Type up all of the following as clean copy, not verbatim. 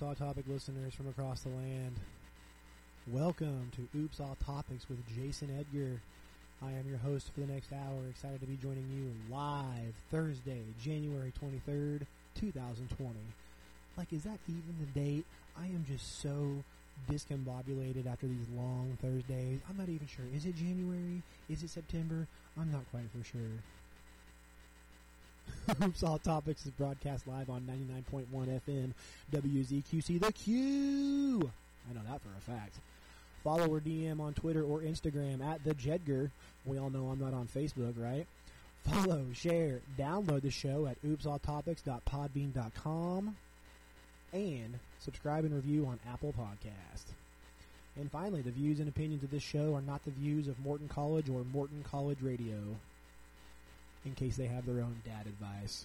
All Topic listeners from across the land, welcome to Oops All Topics with Jason Edgar. I am your host for the next hour, excited to be joining you live Thursday, January 23rd, 2020. Like, is that even the date? I am just so discombobulated after these long Thursdays. I'm not even sure. Is it January? Is it September? I'm not quite for sure. Oops All Topics is broadcast live on 99.1 FM, WZQC, The Q. I know that for a fact. Follow or DM on Twitter or Instagram at TheJedgar. We all know I'm not on Facebook, right? Follow, share, download the show at oopsalltopics.podbean.com and subscribe and review on Apple Podcast. And finally, the views and opinions of this show are not the views of Morton College or Morton College Radio, in case they have their own dad advice.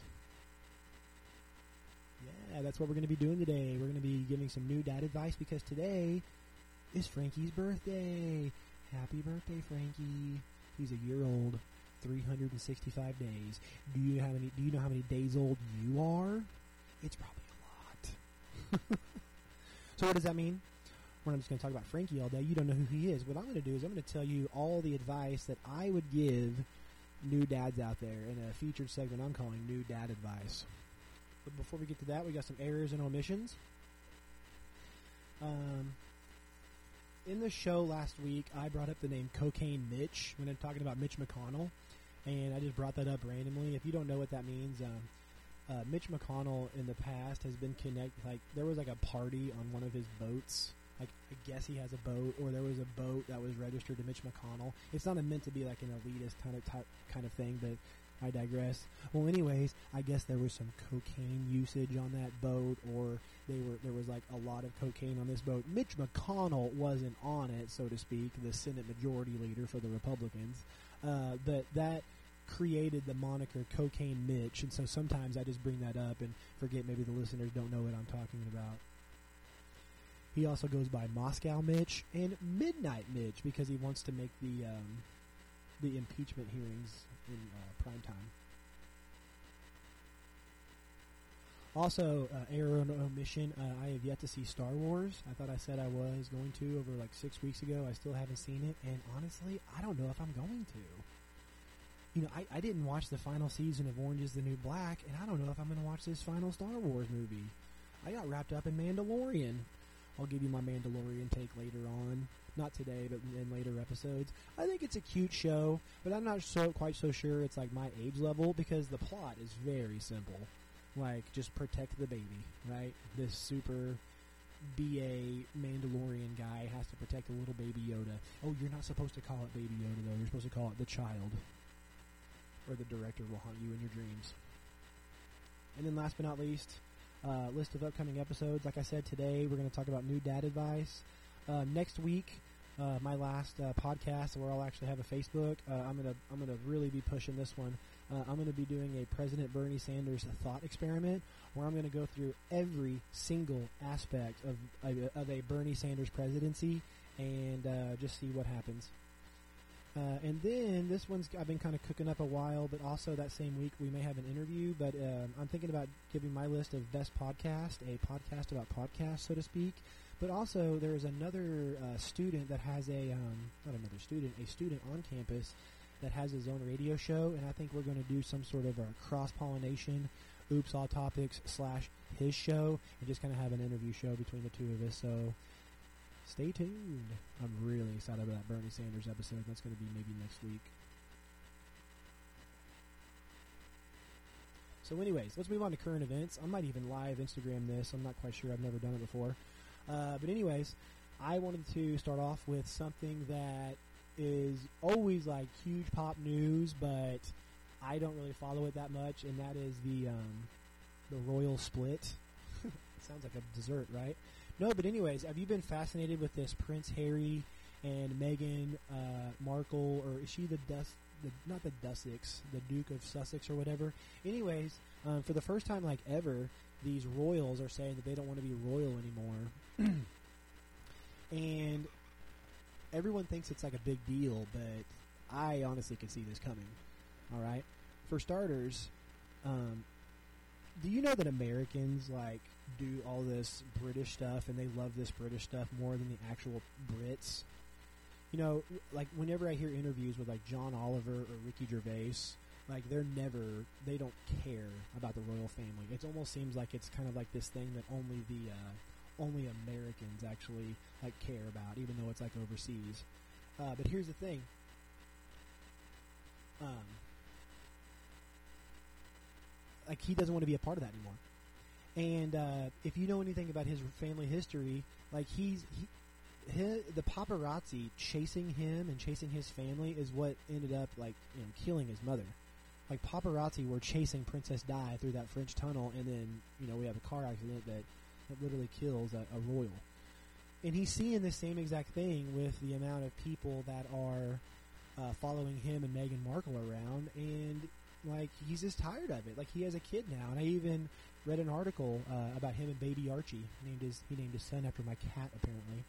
Yeah, that's what we're going to be doing today. We're going to be giving some new dad advice because today is Frankie's birthday. Happy birthday, Frankie. He's a year old, 365 days. Do you know how many days old you are? It's probably a lot. So what does that mean? We're not just going to talk about Frankie all day. You don't know who he is. What I'm going to do is I'm going to tell you all the advice that I would give new dads out there in a featured segment I'm calling New Dad Advice. But before we get to that, we got some errors and omissions. In the show last week, I brought up the name Cocaine Mitch when I'm talking about Mitch McConnell, and I just brought that up randomly. If you don't know what that means, Mitch McConnell in the past has been connected. Like, there was like a party on one of his boats. Like, I guess he has a boat, or there was a boat that was registered to Mitch McConnell. It's not meant to be like an elitist kind of thing, but I digress. Well, anyways, I guess there was some cocaine usage on that boat, or there was like a lot of cocaine on this boat. Mitch McConnell wasn't on it, so to speak, the Senate Majority Leader for the Republicans, but that created the moniker Cocaine Mitch, and so sometimes I just bring that up and forget maybe the listeners don't know what I'm talking about. He also goes by Moscow Mitch and Midnight Mitch because he wants to make the impeachment hearings in prime time. Also, error and omission, I have yet to see Star Wars. I thought I said I was going to over like 6 weeks ago. I still haven't seen it, and honestly, I don't know if I'm going to. You know, I didn't watch the final season of Orange is the New Black, and I don't know if I'm going to watch this final Star Wars movie. I got wrapped up in Mandalorian. I'll give you my Mandalorian take later on. Not today, but in later episodes. I think it's a cute show, but I'm not quite so sure it's like my age level because the plot is very simple. Like, just protect the baby, right? This super BA Mandalorian guy has to protect a little baby Yoda. Oh, you're not supposed to call it baby Yoda, though. You're supposed to call it the child. Or the director will haunt you in your dreams. And then last but not least, list of upcoming episodes. Like I said, today we're going to talk about new dad advice. Next week, my last podcast, where I'll actually have a Facebook. I'm gonna really be pushing this one. I'm gonna be doing a President Bernie Sanders thought experiment, where I'm gonna go through every single aspect of a Bernie Sanders presidency and just see what happens. And then this one's I've been kind of cooking up a while, but also that same week we may have an interview. But I'm thinking about giving my list of best podcast, a podcast about podcasts, so to speak. But also there is another student that has a student on campus that has his own radio show, and I think we're going to do some sort of a cross-pollination, Oops All Topics / his show, and just kind of have an interview show between the two of us, so stay tuned. I'm really excited about that Bernie Sanders episode. That's going to be maybe next week. So anyways, let's move on to current events. I might even live Instagram this. I'm not quite sure. I've never done it before. But anyways, I wanted to start off with something that is always like huge pop news, but I don't really follow it that much, and that is the royal split. Sounds like a dessert, right? No, but anyways, have you been fascinated with this Prince Harry and Meghan Markle, or is she the Duke of Sussex or whatever? Anyways, for the first time like ever, these royals are saying that they don't want to be royal anymore. And everyone thinks it's like a big deal, but I honestly can see this coming. All right? For starters, do you know that Americans like do all this British stuff, and they love this British stuff more than the actual Brits? You know, like whenever I hear interviews with like John Oliver or Ricky Gervais, like they don't care about the royal family. It almost seems like it's kind of like this thing that only the only Americans actually like care about, even though it's like overseas. But here's the thing. Like he doesn't want to be a part of that anymore. And if you know anything about his family history, like the paparazzi chasing him and chasing his family is what ended up like killing his mother. Like paparazzi were chasing Princess Di through that French tunnel, and then we have a car accident that literally kills a royal. And he's seeing the same exact thing with the amount of people that are following him and Meghan Markle around, and like he's just tired of it. Like he has a kid now, and I even read an article about him and baby Archie. He named his son after my cat, apparently.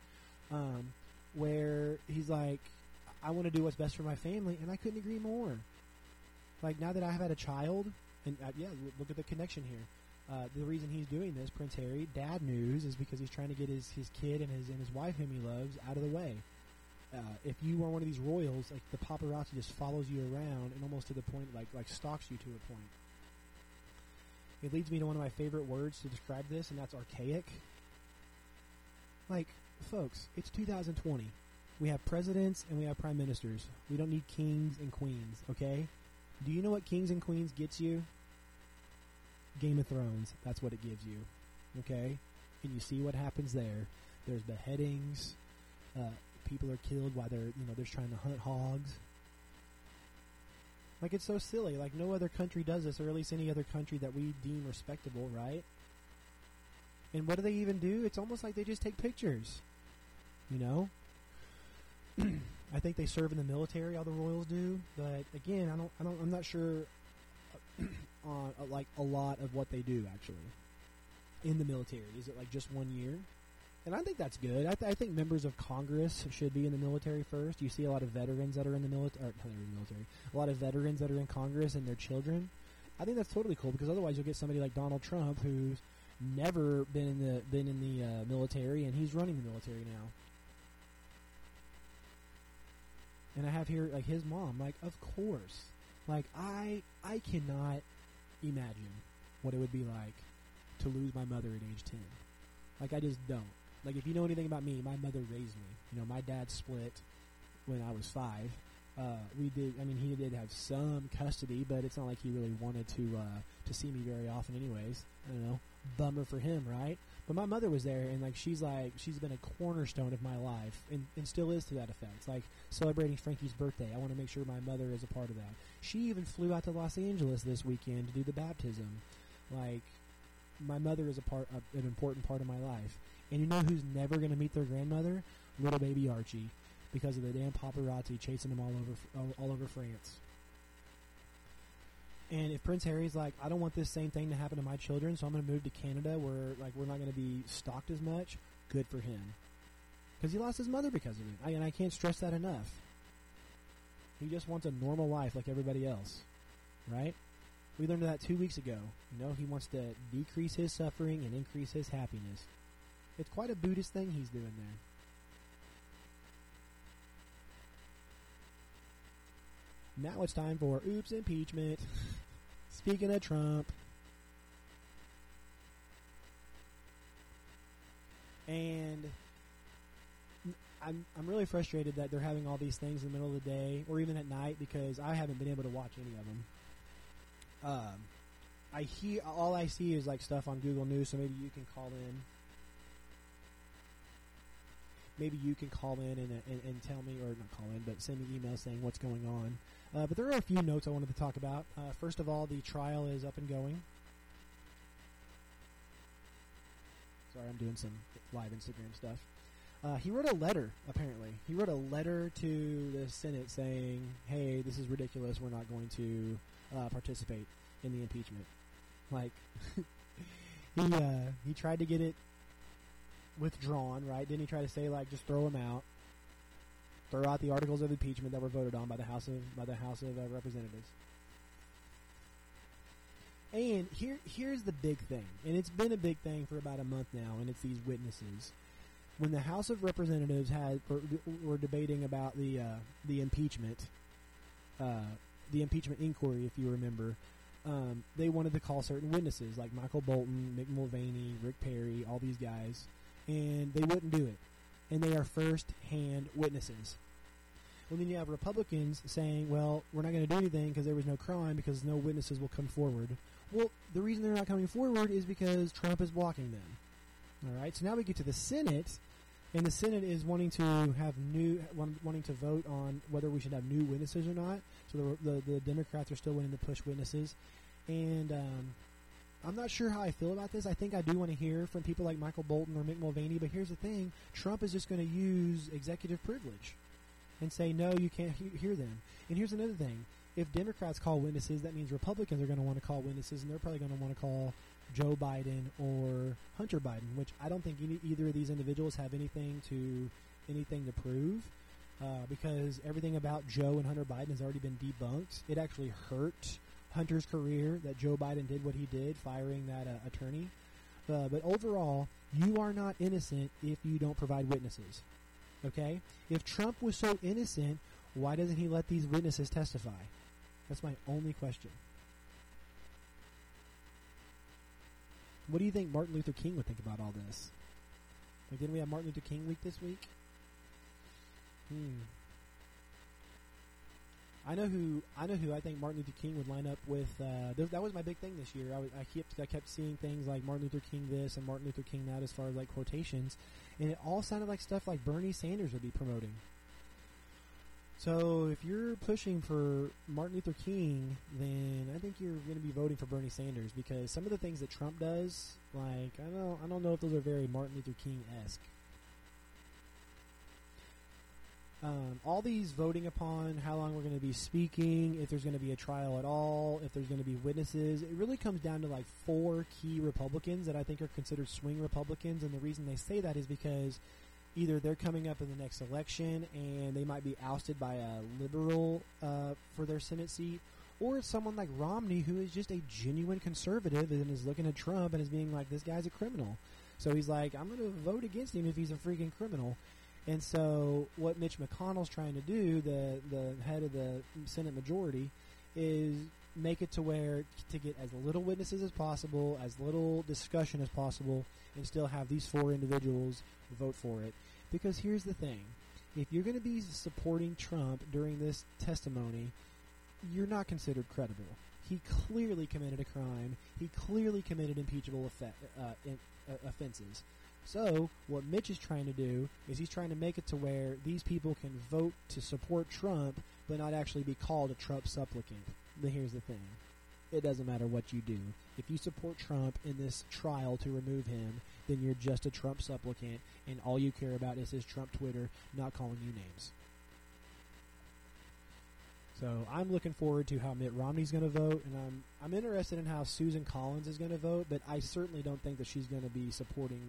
Where he's like, I want to do what's best for my family, and I couldn't agree more. Like now that I have had a child, and look at the connection here. The reason he's doing this, Prince Harry, dad news, is because he's trying to get his kid and his wife, whom he loves, out of the way. If you are one of these royals, like the paparazzi just follows you around, and almost to the point, like stalks you to a point. It leads me to one of my favorite words to describe this, and that's archaic. Like, folks, it's 2020. We have presidents and we have prime ministers. We don't need kings and queens, okay? Do you know what kings and queens gets you? Game of Thrones. That's what it gives you, okay? And you see what happens there. There's beheadings. People are killed while they're trying to hunt hogs. Like, it's so silly. Like, no other country does this, or at least any other country that we deem respectable, right? And what do they even do? It's almost like they just take pictures, I think they serve in the military, all the royals do. But again, I'm not sure on like a lot of what they do actually in the military. Is it like just 1 year? And I think that's good. I think members of Congress should be in the military first. You see a lot of veterans that are in the military. A lot of veterans that are in Congress and their children. I think that's totally cool, because otherwise you'll get somebody like Donald Trump, who's never been in the military, and he's running the military now. And I have here like his mom. Like, of course. Like I cannot imagine what it would be like to lose my mother at age 10. Like I just don't. Like, if you know anything about me, my mother raised me. My dad split when I was 5. He did have some custody, but it's not like he really wanted to see me very often anyways. I don't know. Bummer for him, right? But my mother was there, and like she's been a cornerstone of my life, and still is to that effect. Like celebrating Frankie's birthday, I want to make sure my mother is a part of that. She even flew out to Los Angeles this weekend to do the baptism. Like, my mother is an important part of my life. And you know who's never going to meet their grandmother? Little baby Archie, because of the damn paparazzi chasing him all over France. And if Prince Harry's like, I don't want this same thing to happen to my children, so I'm going to move to Canada where like we're not going to be stalked as much, good for him. Because he lost his mother because of it. I can't stress that enough. He just wants a normal life like everybody else, right? We learned that 2 weeks ago. He wants to decrease his suffering and increase his happiness. It's quite a Buddhist thing he's doing there. Now it's time for Oops Impeachment. Speaking of Trump. And I'm really frustrated that they're having all these things in the middle of the day or even at night because I haven't been able to watch any of them. I hear, all I see is like stuff on Google News, so maybe you can call in. Maybe you can call in and tell me, or not call in, but send me email saying what's going on. But there are a few notes I wanted to talk about. First of all, the trial is up and going. Sorry, I'm doing some live Instagram stuff. He wrote a letter, apparently. He wrote a letter to the Senate saying, hey, this is ridiculous. We're not going to participate in the impeachment. Like, he tried to get it withdrawn, right? Didn't he try to say, like, just throw him out? Throw out the articles of impeachment that were voted on by the House of Representatives. And here's the big thing, and it's been a big thing for about a month now, and it's these witnesses. When the House of Representatives were debating about the impeachment inquiry, if you remember, they wanted to call certain witnesses like Michael Bolton, Mick Mulvaney, Rick Perry, all these guys, and they wouldn't do it. And they are first-hand witnesses. Well, then you have Republicans saying, well, we're not going to do anything because there was no crime because no witnesses will come forward. Well, the reason they're not coming forward is because Trump is blocking them. All right, so now we get to the Senate, and the Senate is wanting to have wanting to vote on whether we should have new witnesses or not. So the Democrats are still wanting to push witnesses, and I'm not sure how I feel about this. I think I do want to hear from people like Michael Bolton or Mick Mulvaney, but here's the thing: Trump is just going to use executive privilege and say, no, you can't hear them. And here's another thing: if Democrats call witnesses, that means Republicans are going to want to call witnesses, and they're probably going to want to call Joe Biden or Hunter Biden, which I don't think either of these individuals have anything to prove, because everything about Joe and Hunter Biden has already been debunked. It actually hurt Hunter's career that Joe Biden did what he did, firing that attorney. But overall, you are not innocent if you don't provide witnesses. Okay? If Trump was so innocent, why doesn't he let these witnesses testify? That's my only question. What do you think Martin Luther King would think about all this? Like, didn't we have Martin Luther King week this week? I know who I think Martin Luther King would line up with. That was my big thing this year. I kept seeing things like Martin Luther King this and Martin Luther King that as far as like quotations, and it all sounded like stuff like Bernie Sanders would be promoting. So if you're pushing for Martin Luther King, then I think you're going to be voting for Bernie Sanders, because some of the things that Trump does, like, I don't know if those are very Martin Luther King-esque. All these voting upon how long we're going to be speaking, if there's going to be a trial at all, if there's going to be witnesses, it really comes down to like four key Republicans that I think are considered swing Republicans, and the reason they say that is because either they're coming up in the next election and they might be ousted by a liberal for their Senate seat, or it's someone like Romney who is just a genuine conservative and is looking at Trump and is being like, this guy's a criminal. So he's like, I'm going to vote against him if he's a freaking criminal. And so what Mitch McConnell's trying to do, the head of the Senate majority, is make it to where to get as little witnesses as possible, as little discussion as possible, and still have these four individuals vote for it. Because here's the thing. If you're going to be supporting Trump during this testimony, you're not considered credible. He clearly committed a crime. He clearly committed impeachable offenses. So what Mitch is trying to do is he's trying to make it to where these people can vote to support Trump but not actually be called a Trump supplicant. But here's the thing. It doesn't matter what you do. If you support Trump in this trial to remove him, then you're just a Trump supplicant, and all you care about is his Trump Twitter not calling you names. So I'm looking forward to how Mitt Romney's going to vote, and I'm interested in how Susan Collins is going to vote, but I certainly don't think that she's going to be supporting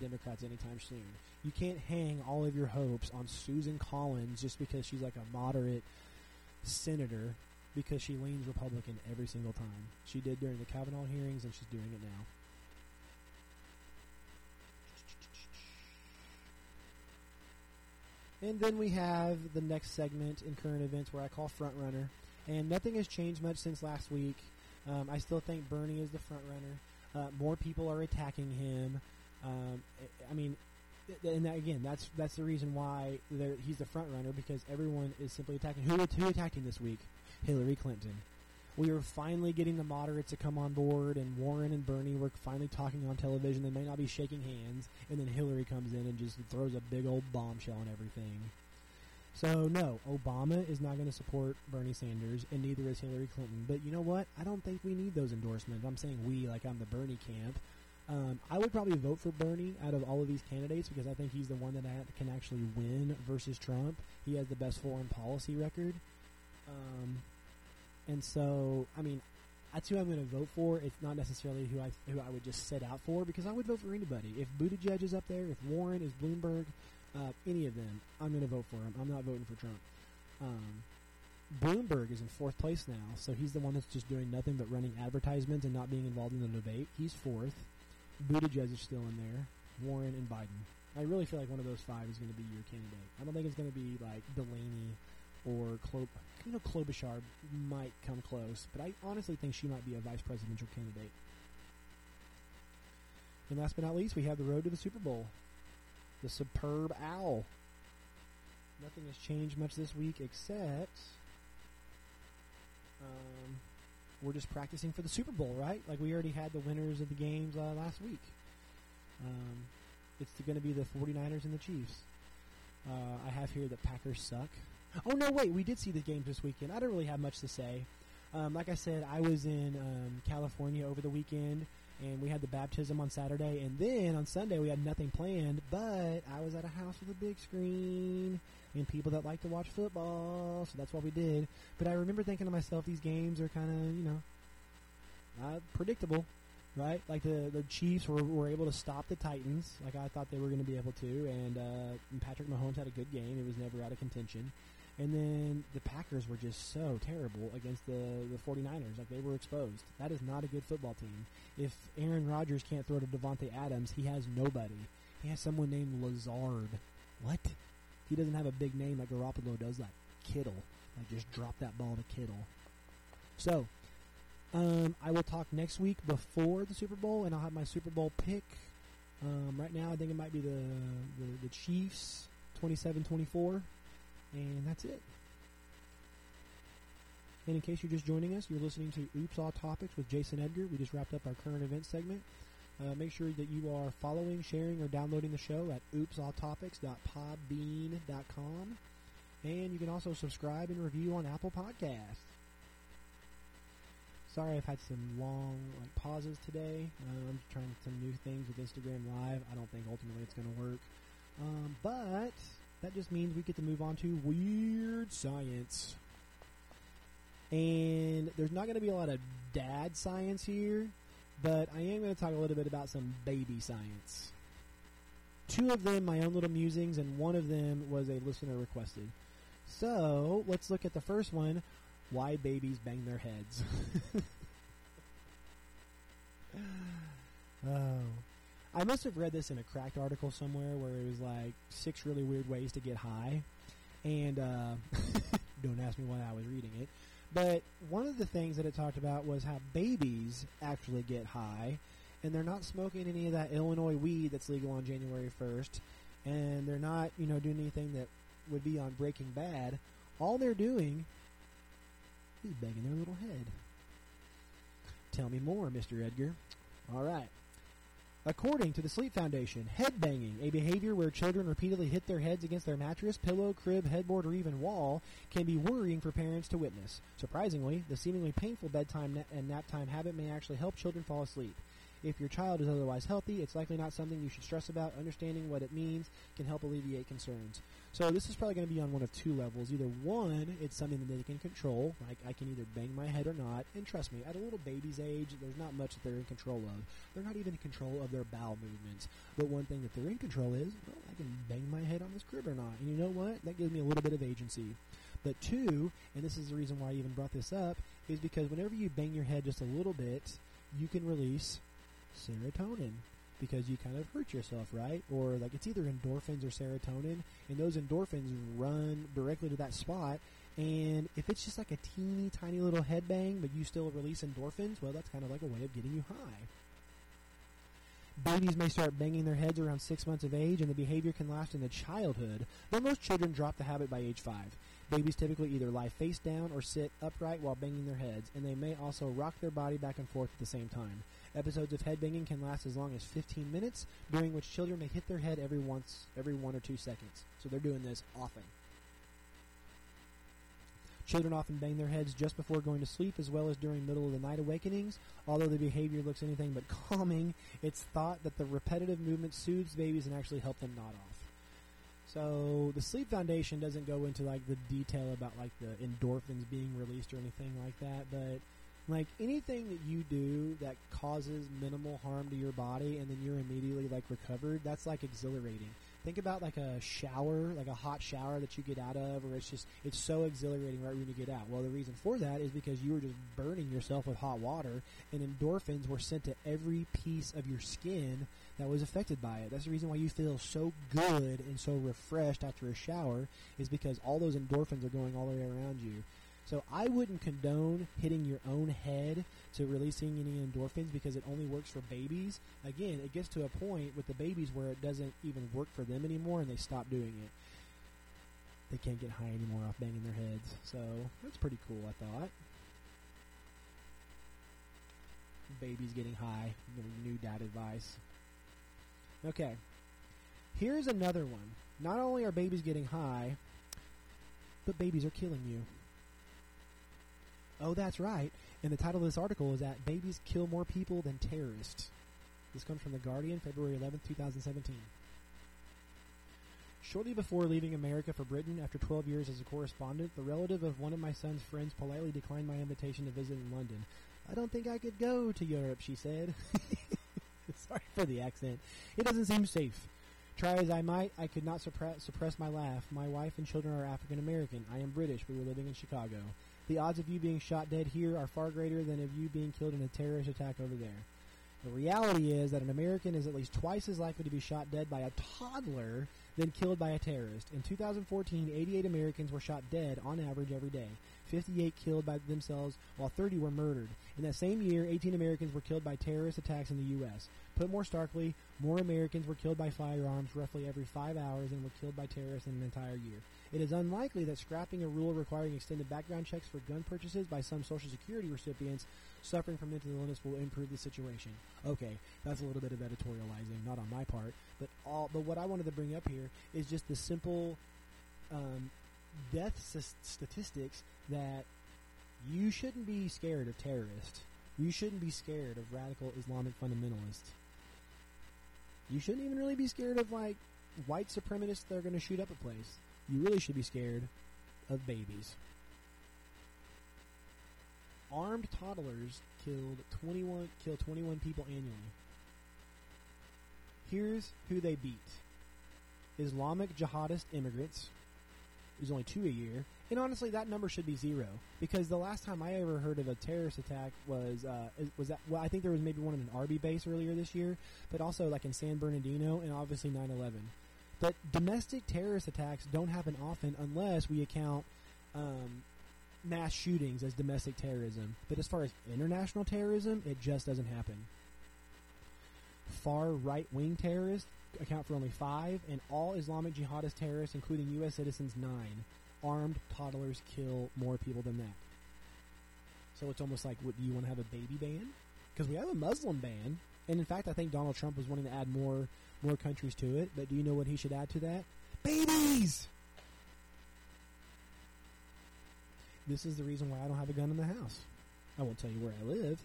Democrats anytime soon. You can't hang all of your hopes on Susan Collins just because she's like a moderate senator, because she leans Republican every single time. She did during the Kavanaugh hearings, and she's doing it now. And then we have the next segment in current events where I call Front Runner. And nothing has changed much since last week. I still think Bernie is the front runner. More people are attacking him. I mean, and that, again, that's the reason why he's the front runner, because everyone is simply attacking. Who attacked him this week? Hillary Clinton. We are finally getting the moderates to come on board, and Warren and Bernie were finally talking on television. They may not be shaking hands, and then Hillary comes in and just throws a big old bombshell on everything. So, no, Obama is not going to support Bernie Sanders, and neither is Hillary Clinton. But you know what? I don't think we need those endorsements. I'm saying we, like I'm the Bernie camp. I would probably vote for Bernie out of all of these candidates because I think he's the one that can actually win versus Trump. He has the best foreign policy record. And so, I mean, that's who I'm going to vote for. It's not necessarily who I would just set out for, because I would vote for anybody. If Buttigieg is up there, if Warren is Bloomberg, any of them, I'm going to vote for him. I'm not voting for Trump. Bloomberg is in fourth place now, so he's the one that's just doing nothing but running advertisements and not being involved in the debate. He's fourth. Buttigieg is still in there. Warren and Biden. I really feel like one of those five is going to be your candidate. I don't think it's going to be like Delaney or Klobuchar might come close, but I honestly think she might be a vice presidential candidate. And last but not least, we have the road to the Super Bowl. The Superb Owl. Nothing has changed much this week except we're just practicing for the Super Bowl, right? Like, we already had the winners of the games last week. It's going to be the 49ers and the Chiefs. I have here the Packers suck. Oh, no, wait, we did see the games this weekend. I don't really have much to say. Like I said, I was in California over the weekend, and we had the baptism on Saturday, and then on Sunday we had nothing planned, but I was at a house with a big screen and people that like to watch football, so that's what we did. But I remember thinking to myself, these games are kind of, you know, not predictable, right? Like the Chiefs were able to stop the Titans, like I thought they were going to be able to, and Patrick Mahomes had a good game. It was never out of contention. And then the Packers were just so terrible against the 49ers. Like, they were exposed. That is not a good football team. If Aaron Rodgers can't throw to Devontae Adams, he has nobody. He has someone named Lazard. What? He doesn't have a big name like Garoppolo does, like Kittle. Like, just drop that ball to Kittle. So, I will talk next week before the Super Bowl, and I'll have my Super Bowl pick. Right now, I think it might be the Chiefs, 27-24. And that's it. And in case you're just joining us, you're listening to Oops All Topics with Jason Edgar. We just wrapped up our current event segment. Make sure that you are following, sharing, or downloading the show at oopsalltopics.podbean.com. And you can also subscribe and review on Apple Podcast. Sorry, I've had some long pauses today. I'm trying some new things with Instagram Live. I don't think ultimately it's going to work. But... that just means we get to move on to Weird Science. And there's not going to be a lot of dad science here, but I am going to talk a little bit about some baby science. Two of them, my own little musings, and one of them was a listener requested. So, let's look at the first one, why babies bang their heads. Oh. I must have read this in a Cracked article somewhere where it was like 6 really weird ways to get high. And don't ask me why I was reading it. But one of the things that it talked about was how babies actually get high. And they're not smoking any of that Illinois weed that's legal on January 1st. And they're not, doing anything that would be on Breaking Bad. All they're doing is banging their little head. Tell me more, Mr. Edgar. All right. According to the Sleep Foundation, headbanging, a behavior where children repeatedly hit their heads against their mattress, pillow, crib, headboard, or even wall, can be worrying for parents to witness. Surprisingly, the seemingly painful bedtime and nap time habit may actually help children fall asleep. If your child is otherwise healthy, it's likely not something you should stress about. Understanding what it means can help alleviate concerns. So this is probably going to be on one of two levels. Either one, it's something that they can control, like I can either bang my head or not. And trust me, at a little baby's age, there's not much that they're in control of. They're not even in control of their bowel movements. But one thing that they're in control is, well, I can bang my head on this crib or not. And you know what? That gives me a little bit of agency. But two, and this is the reason why I even brought this up, is because whenever you bang your head just a little bit, you can release serotonin, because you kind of hurt yourself, right? Or like it's either endorphins or serotonin, and those endorphins run directly to that spot, And if it's just like a teeny tiny little headbang, but you still release endorphins, well, that's kind of like a way of getting you high. Babies may start banging their heads around 6 months of age, and the behavior can last into childhood, though most children drop the habit by age 5. Babies typically either lie face down or sit upright while banging their heads, and they may also rock their body back and forth at the same time. Episodes of headbanging can last as long as 15 minutes, during which children may hit their head every 1 or 2 seconds. So they're doing this often. Children often bang their heads just before going to sleep, as well as during middle-of-the-night awakenings. Although the behavior looks anything but calming, it's thought that the repetitive movement soothes babies and actually helps them nod off. So the Sleep Foundation doesn't go into like the detail about like the endorphins being released or anything like that, but like anything that you do that causes minimal harm to your body and then you're immediately like recovered, that's like exhilarating. Think about like a shower, like a hot shower that you get out of, or it's so exhilarating right when you get out. Well, the reason for that is because you were just burning yourself with hot water, and endorphins were sent to every piece of your skin that was affected by it. That's the reason why you feel so good and so refreshed after a shower, is because all those endorphins are going all the way around you. So I wouldn't condone hitting your own head to releasing any endorphins, because it only works for babies. Again, it gets to a point with the babies where it doesn't even work for them anymore, and they stop doing it. They can't get high anymore off banging their heads. So that's pretty cool, I thought. Babies getting high. New Dad Advice. Okay. Here's another one. Not only are babies getting high, but babies are killing you. Oh, that's right. And the title of this article is that babies kill more people than terrorists. This comes from The Guardian, February 11th, 2017. Shortly before leaving America for Britain, after 12 years as a correspondent, the relative of one of my son's friends politely declined my invitation to visit in London. I don't think I could go to Europe, she said. Sorry for the accent. It doesn't seem safe. Try as I might, I could not suppress my laugh. My wife and children are African American. I am British. We were living in Chicago. The odds of you being shot dead here are far greater than of you being killed in a terrorist attack over there. The reality is that an American is at least twice as likely to be shot dead by a toddler than killed by a terrorist. In 2014, 88 Americans were shot dead on average every day, 58 killed by themselves, while 30 were murdered. In that same year, 18 Americans were killed by terrorist attacks in the U.S. Put more starkly, more Americans were killed by firearms roughly every 5 hours than were killed by terrorists in an entire year. It is unlikely that scrapping a rule requiring extended background checks for gun purchases by some Social Security recipients suffering from mental illness will improve the situation. Okay, that's a little bit of editorializing, not on my part, but what I wanted to bring up here is just the simple death statistics that you shouldn't be scared of terrorists. You shouldn't be scared of radical Islamic fundamentalists. You shouldn't even really be scared of, like, white supremacists that are going to shoot up a place. You really should be scared of babies. Armed toddlers kill 21 people annually. Here's who they beat. Islamic jihadist immigrants. There's only 2 a year. And honestly, that number should be 0. Because the last time I ever heard of a terrorist attack I think there was maybe one in an Arby base earlier this year, but also like in San Bernardino, and obviously 9/11. But domestic terrorist attacks don't happen often unless we account mass shootings as domestic terrorism. But as far as international terrorism, it just doesn't happen. Far right-wing terrorists account for only 5, and all Islamic jihadist terrorists, including U.S. citizens, 9. Armed toddlers kill more people than that. So it's almost like, do you want to have a baby ban? Because we have a Muslim ban, and in fact, I think Donald Trump was wanting to add more countries to it, but do you know what he should add to that? Babies! This is the reason why I don't have a gun in the house. I won't tell you where I live,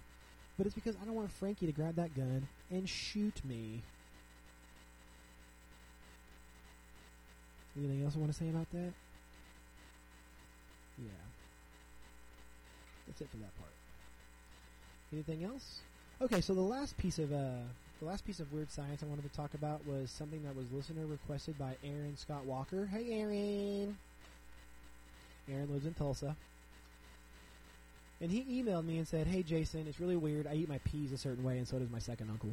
but it's because I don't want Frankie to grab that gun and shoot me. Anything else I want to say about that? Yeah. That's it for that part. Anything else? Okay, so the last piece of Weird Science I wanted to talk about was something that was listener requested by Aaron Scott Walker. Hey, Aaron! Aaron lives in Tulsa. And he emailed me and said, "Hey, Jason, it's really weird. I eat my peas a certain way, and so does my second uncle."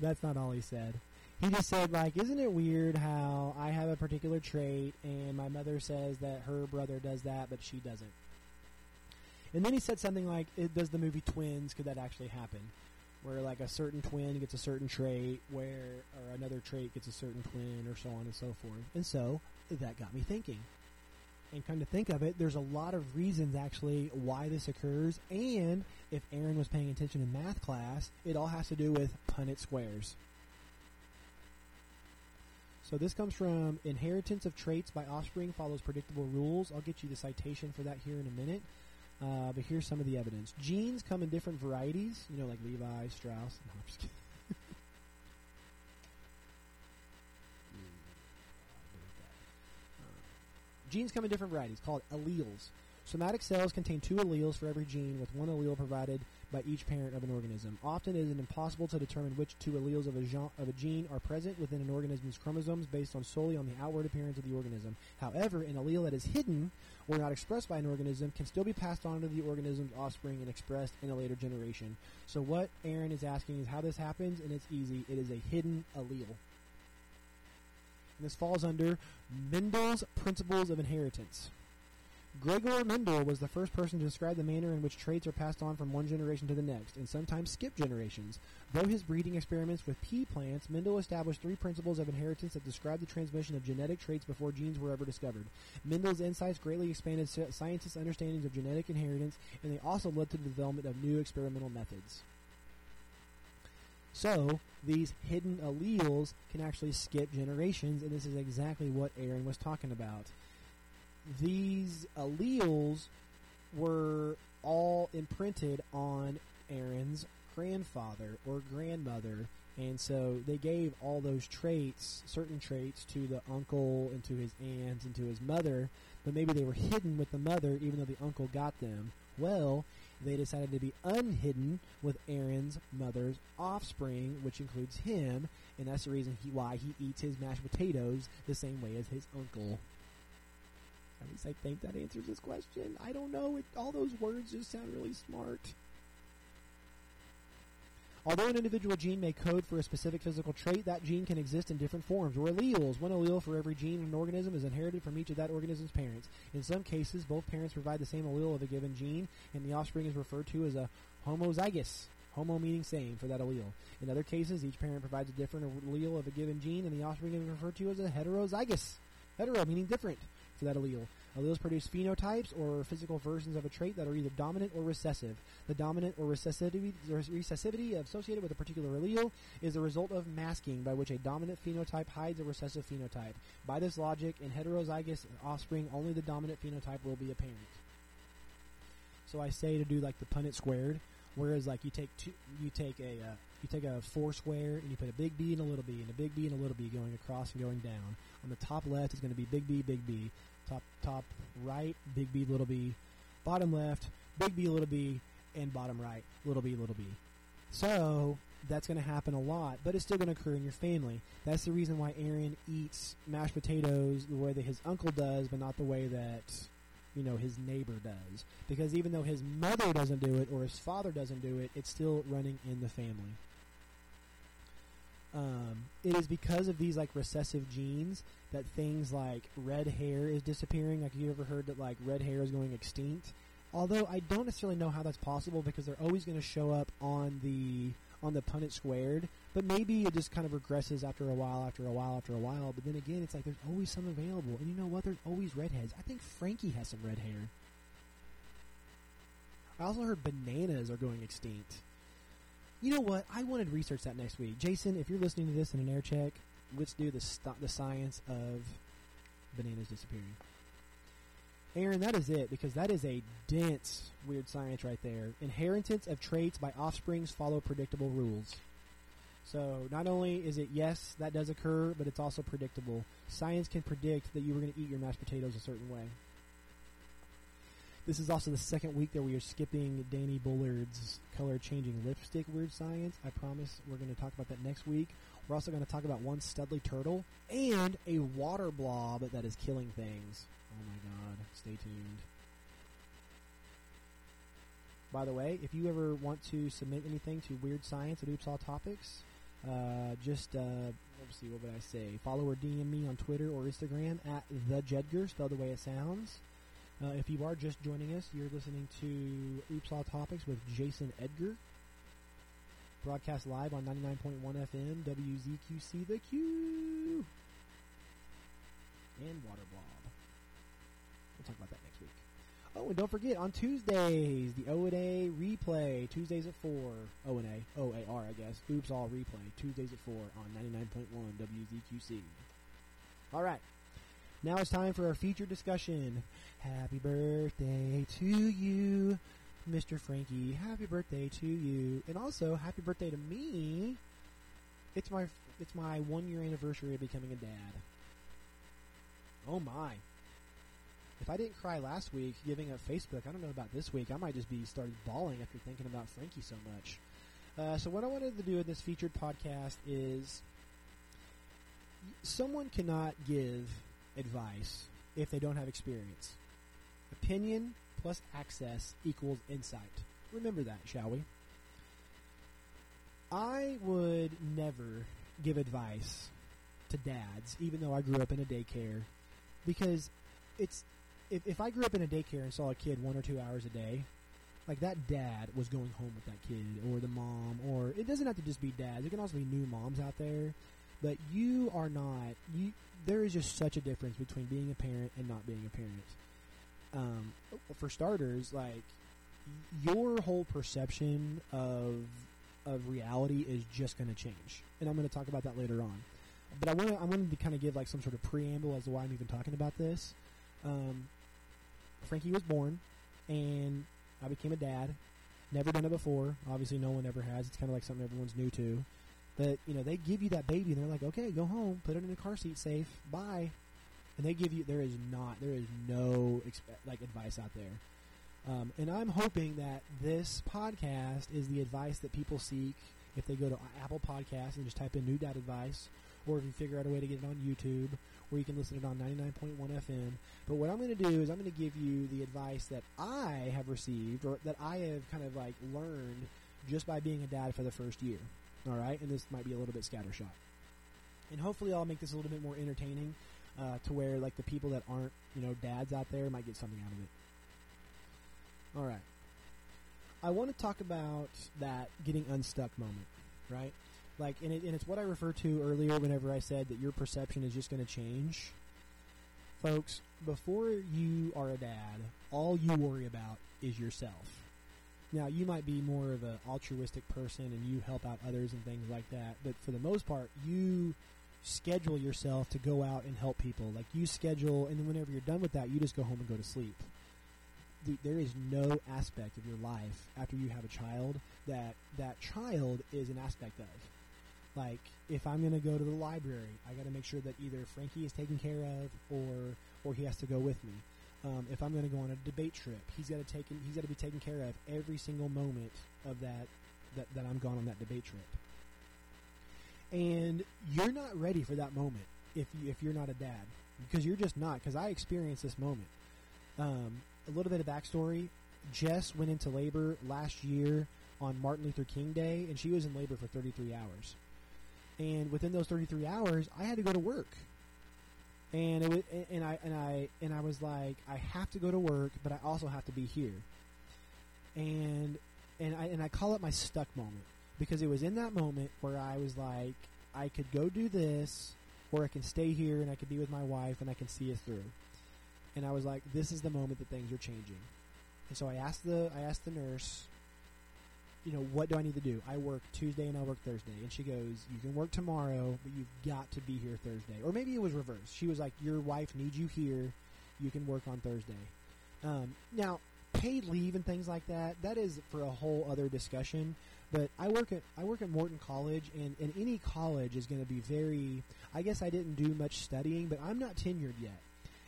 That's not all he said. He just said, like, isn't it weird how I have a particular trait and my mother says that her brother does that, but she doesn't? And then he said something like, does the movie Twins, could that actually happen? Where, like, a certain twin gets a certain trait, or another trait gets a certain twin, or so on and so forth. And so, that got me thinking. And come to think of it, there's a lot of reasons, actually, why this occurs. And if Aaron was paying attention in math class, it all has to do with Punnett squares. So this comes from Inheritance of Traits by Offspring Follows Predictable Rules. I'll get you the citation for that here in a minute. But here's some of the evidence. Genes come in different varieties, you know, like Levi, Strauss. No, I'm just kidding. Genes come in different varieties, called alleles. Somatic cells contain two alleles for every gene, with one allele provided by each parent of an organism. Often it is impossible to determine which two alleles of a gene are present within an organism's chromosomes based on solely on the outward appearance of the organism. However, an allele that is hidden or not expressed by an organism can still be passed on to the organism's offspring and expressed in a later generation. So what Aaron is asking is how this happens, and it's easy. It is a hidden allele. And this falls under Mendel's Principles of Inheritance. Gregor Mendel was the first person to describe the manner in which traits are passed on from one generation to the next, and sometimes skip generations. Through his breeding experiments with pea plants, Mendel established three principles of inheritance that describe the transmission of genetic traits before genes were ever discovered. Mendel's insights greatly expanded scientists' understandings of genetic inheritance, and they also led to the development of new experimental methods. So, these hidden alleles can actually skip generations, and this is exactly what Aaron was talking about. These alleles were all imprinted on Aaron's grandfather or grandmother, and so they gave all those traits, certain traits, to the uncle and to his aunt and to his mother, but maybe they were hidden with the mother even though the uncle got them. Well, they decided to be unhidden with Aaron's mother's offspring, which includes him, and that's the reason why he eats his mashed potatoes the same way as his uncle. At least I think that answers this question. I don't know. All those words just sound really smart. Although an individual gene may code for a specific physical trait, that gene can exist in different forms, or alleles. One allele for every gene in an organism is inherited from each of that organism's parents. In some cases, both parents provide the same allele of a given gene, and the offspring is referred to as a homozygous. Homo meaning same for that allele. In other cases, each parent provides a different allele of a given gene, and the offspring is referred to as a heterozygous. Hetero meaning different. For that allele. Alleles produce phenotypes or physical versions of a trait that are either dominant or recessive. The dominant or recessivity associated with a particular allele is the result of masking, by which a dominant phenotype hides a recessive phenotype. By this logic, in heterozygous offspring, only the dominant phenotype will be apparent. So I say to do like the Punnett squared, whereas like you take a four square and you put a big B and a little B and a big B and a little B going across and going down. On the top left is going to be big B, big B. Top right, big B, little b. Bottom left, big B, little b. And bottom right, little b, little b. So that's going to happen a lot, but it's still going to occur in your family. That's the reason why Aaron eats mashed potatoes the way that his uncle does, but not the way that, you know, his neighbor does. Because even though his mother doesn't do it or his father doesn't do it, it's still running in the family. It is because of these, like, recessive genes that things like red hair is disappearing. Like, you ever heard that, like, red hair is going extinct? Although I don't necessarily know how that's possible because they're always going to show up on the Punnett squared. But maybe it just kind of regresses after a while. But then again, it's like there's always some available. And you know what? There's always redheads. I think Frankie has some red hair. I also heard bananas are going extinct. You know what? I wanted to research that next week. Jason, if you're listening to this in an air check, let's do the science of bananas disappearing. Aaron, that is it, because that is a dense weird science right there. Inheritance of traits by offsprings follow predictable rules. So not only is it, yes, that does occur, but it's also predictable. Science can predict that you were going to eat your mashed potatoes a certain way. This is also the second week that we are skipping Danny Bullard's color-changing lipstick weird science. I promise we're going to talk about that next week. We're also going to talk about one studly turtle and a water blob that is killing things. Oh, my God. Stay tuned. By the way, if you ever want to submit anything to Weird Science at Oops All Topics, Let's see, what would I say? Follow or DM me on Twitter or Instagram at TheJedgar, spelled the way it sounds. If you are just joining us, you're listening to Oops All Topics with Jason Edgar. Broadcast live on 99.1 FM, WZQC, The Q. And Water Blob. We'll talk about that next week. Oh, and don't forget, on Tuesdays, the O&A replay. Tuesdays at 4. O&A. O-A-R, I guess. Oops All replay. Tuesdays at 4 on 99.1 WZQC. All right. Now it's time for our feature discussion. Happy birthday to you, Mr. Frankie. Happy birthday to you. And also, happy birthday to me. It's my 1-year anniversary of becoming a dad. Oh, my. If I didn't cry last week giving up Facebook, I don't know about this week. I might just be starting bawling after thinking about Frankie so much. So what I wanted to do in this featured podcast is someone cannot give advice if they don't have experience. Opinion plus access equals insight. Remember that, shall we? I would never give advice to dads, even though I grew up in a daycare, because if I grew up in a daycare and saw a kid 1 or 2 hours a day, like that dad was going home with that kid, or the mom, or it doesn't have to just be dads. It can also be new moms out there. But you are not. There is just such a difference between being a parent and not being a parent. For starters, like, your whole perception of reality is just going to change, and I'm going to talk about that later on. But I wanted to kind of give like some sort of preamble as to why I'm even talking about this. Frankie was born, and I became a dad. Never done it before. Obviously, no one ever has. It's kind of like something everyone's new to. But, you know, they give you that baby, and they're like, okay, go home, put it in the car seat safe, bye. And they give you, there is no advice out there. And I'm hoping that this podcast is the advice that people seek if they go to Apple Podcast and just type in New Dad Advice, or if you figure out a way to get it on YouTube, where you can listen to it on 99.1 FM. But what I'm going to do is I'm going to give you the advice that I have received, or that I have kind of like learned just by being a dad for the first year. All right, and this might be a little bit scattershot. And hopefully I'll make this a little bit more entertaining to where, like, the people that aren't, you know, dads out there might get something out of it. All right. I want to talk about that getting unstuck moment, right? Like, and it's what I referred to earlier whenever I said that your perception is just going to change. Folks, before you are a dad, all you worry about is yourself. Now, you might be more of an altruistic person and you help out others and things like that, but for the most part, you schedule yourself to go out and help people. Like, you schedule, and then whenever you're done with that, you just go home and go to sleep. There is no aspect of your life after you have a child that child is an aspect of. Like, if I'm going to go to the library, I got to make sure that either Frankie is taken care of or he has to go with me. If I'm going to go on a debate trip, he's got to be taken care of every single moment of that I'm gone on that debate trip. And you're not ready for that moment if you're not a dad, because you're just not. Because I experienced this moment. A little bit of backstory: Jess went into labor last year on Martin Luther King Day, and she was in labor for 33 hours. And within those 33 hours, I had to go to work. And it was, and I was like, I have to go to work, but I also have to be here. And I call it my stuck moment, because it was in that moment where I was like, I could go do this, or I can stay here and I could be with my wife and I can see it through. And I was like, this is the moment that things are changing. And so I asked the nurse, you know, what do I need to do? I work Tuesday and I work Thursday. And she goes, you can work tomorrow, but you've got to be here Thursday. Or maybe it was reverse. She was like, your wife needs you here. You can work on Thursday. Now, paid leave and things like that is for a whole other discussion. But I work at Morton College, and any college is going to be very, I guess I didn't do much studying, but I'm not tenured yet.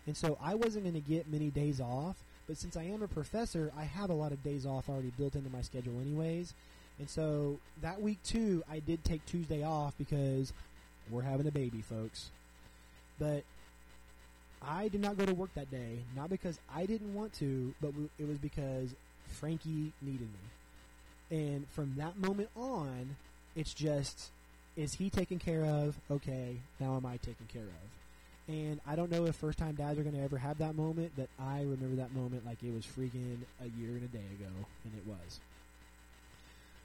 And so I wasn't going to get many days off. But since I am a professor, I have a lot of days off already built into my schedule anyways. And so that week, too, I did take Tuesday off because we're having a baby, folks. But I did not go to work that day, not because I didn't want to, but it was because Frankie needed me. And from that moment on, it's just Is he taken care of? Okay, now am I taken care of? And I don't know if first-time dads are going to ever have that moment, but I remember that moment like it was freaking a year and a day ago, and it was.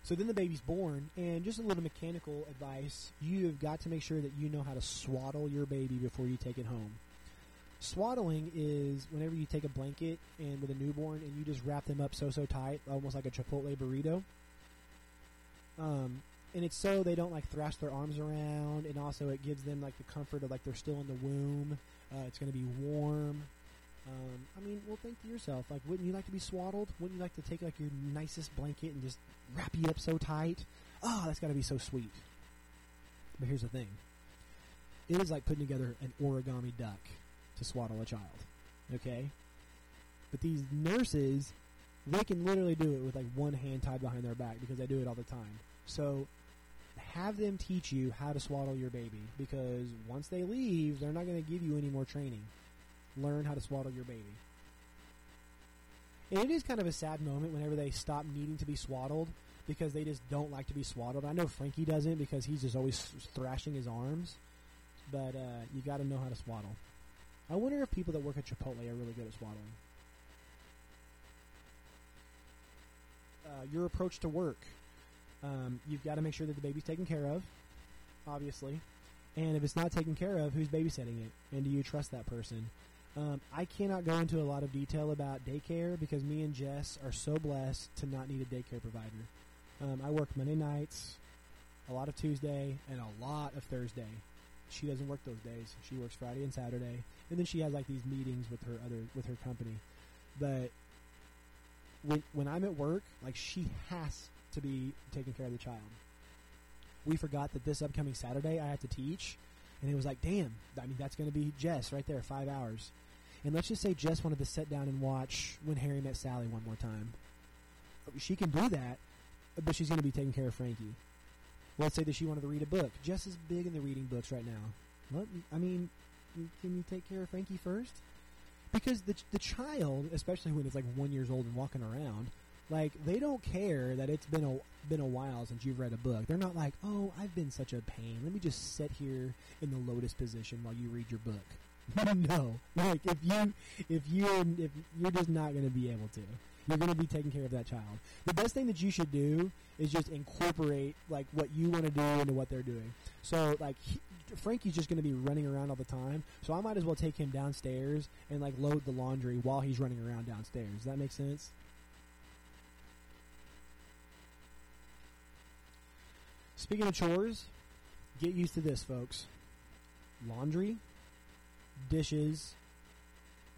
So then the baby's born, and just a little mechanical advice, you've got to make sure that you know how to swaddle your baby before you take it home. Swaddling is whenever you take a blanket and with a newborn and you just wrap them up so tight, almost like a Chipotle burrito. And it's so they don't like thrash their arms around, and also it gives them like the comfort of like they're still in the womb. It's going to be warm. Think to yourself, like, wouldn't you like to be swaddled? Wouldn't you like to take like your nicest blanket and just wrap you up so tight? Oh, that's got to be so sweet. But here's the thing. It is like putting together an origami duck to swaddle a child. Okay? But these nurses, they can literally do it with like one hand tied behind their back because they do it all the time. So have them teach you how to swaddle your baby, because once they leave, they're not going to give you any more training. Learn how to swaddle your baby. And it is kind of a sad moment whenever they stop needing to be swaddled because they just don't like to be swaddled. I know Frankie doesn't because he's just always thrashing his arms, but you got to know how to swaddle. I wonder if people that work at Chipotle are really good at swaddling. Your approach to work. You've got to make sure that the baby's taken care of, obviously. And if it's not taken care of, who's babysitting it? And do you trust that person? I cannot go into a lot of detail about daycare because me and Jess are so blessed to not need a daycare provider. I work Monday nights, a lot of Tuesday, and a lot of Thursday. She doesn't work those days. She works Friday and Saturday. And then she has like these meetings with her company. But when I'm at work, like, she has to be taking care of the child. We forgot that this upcoming Saturday I had to teach, and it was like, damn, I mean, that's going to be Jess right there, 5 hours. And let's just say Jess wanted to sit down and watch When Harry Met Sally one more time. She can do that, but she's going to be taking care of Frankie. Let's say that she wanted to read a book. Jess is big in the reading books right now. I mean, can you take care of Frankie first? Because the child, especially when it's like 1 year old and walking around, like, they don't care that it's been a while since you've read a book. They're not like, oh, I've been such a pain. Let me just sit here in the lotus position while you read your book. No. Like, if you're just not going to be able to. You're going to be taking care of that child. The best thing that you should do is just incorporate, like, what you want to do into what they're doing. So, like, Frankie's just going to be running around all the time, so I might as well take him downstairs and, like, load the laundry while he's running around downstairs. Does that make sense? Speaking of chores, get used to this, folks. Laundry, dishes,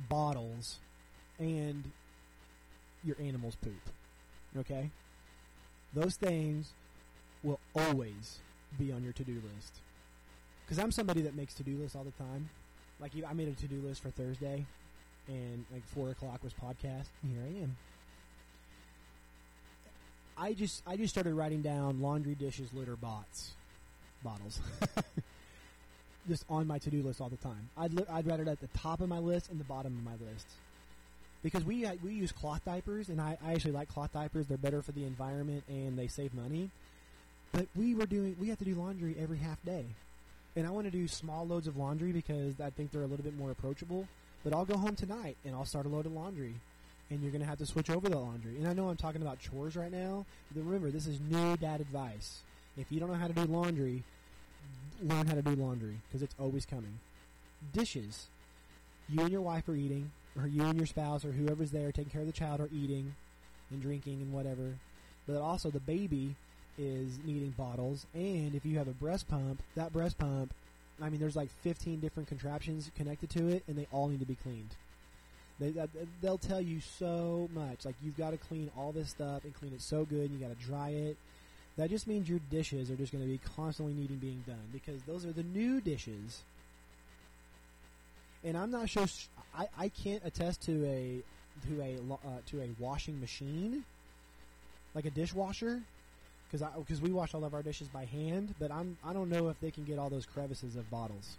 bottles, and your animal's poop. Okay? Those things will always be on your to-do list. Because I'm somebody that makes to-do lists all the time. Like, I made a to-do list for Thursday, and like 4 o'clock was podcast, and here I am. I just started writing down laundry, dishes, litter, bottles. Just on my to-do list all the time. I'd write it at the top of my list and the bottom of my list. Because we use cloth diapers, and I actually like cloth diapers. They're better for the environment, and they save money. But we have to do laundry every half day. And I want to do small loads of laundry because I think they're a little bit more approachable. But I'll go home tonight, and I'll start a load of laundry. And you're going to have to switch over the laundry. And I know I'm talking about chores right now, but remember, this is new dad advice. If you don't know how to do laundry, learn how to do laundry, because it's always coming. Dishes. You and your wife are eating, or you and your spouse, or whoever's there taking care of the child are eating and drinking and whatever. But also the baby is needing bottles. And if you have a breast pump, that breast pump, I mean, there's like 15 different contraptions connected to it, and they all need to be cleaned. They'll tell you so much. Like, you've got to clean all this stuff and clean it so good, and you got to dry it. That just means your dishes are just going to be constantly needing being done, because those are the new dishes. And I'm not sure. I can't attest to a washing machine, like a dishwasher, because we wash all of our dishes by hand. But I don't know if they can get all those crevices of bottles.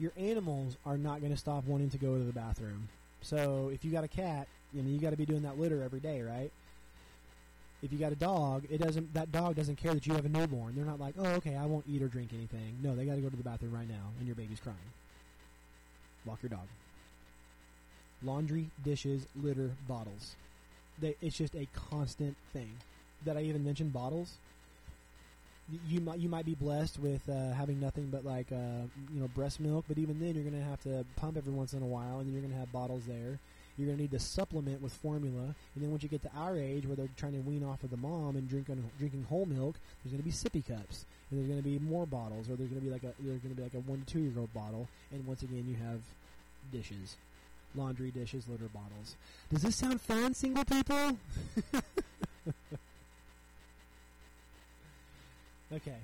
Your animals are not going to stop wanting to go to the bathroom. So if you got a cat, you got to be doing that litter every day, right? If you got a dog, it doesn't. That dog doesn't care that you have a newborn. They're not like, oh, okay, I won't eat or drink anything. No, they got to go to the bathroom right now, and your baby's crying. Walk your dog. Laundry, dishes, litter, bottles. It's just a constant thing. That I even mentioned bottles. You might be blessed with having nothing but like breast milk, but even then you're going to have to pump every once in a while, and you're going to have bottles there. You're going to need to supplement with formula, and then once you get to our age where they're trying to wean off of the mom and drinking whole milk, there's going to be sippy cups, and there's going to be more bottles, or there's going to be like a 1 to 2 year old bottle, and once again you have dishes, laundry, dishes, litter, bottles. Does this sound fun, single people? Okay.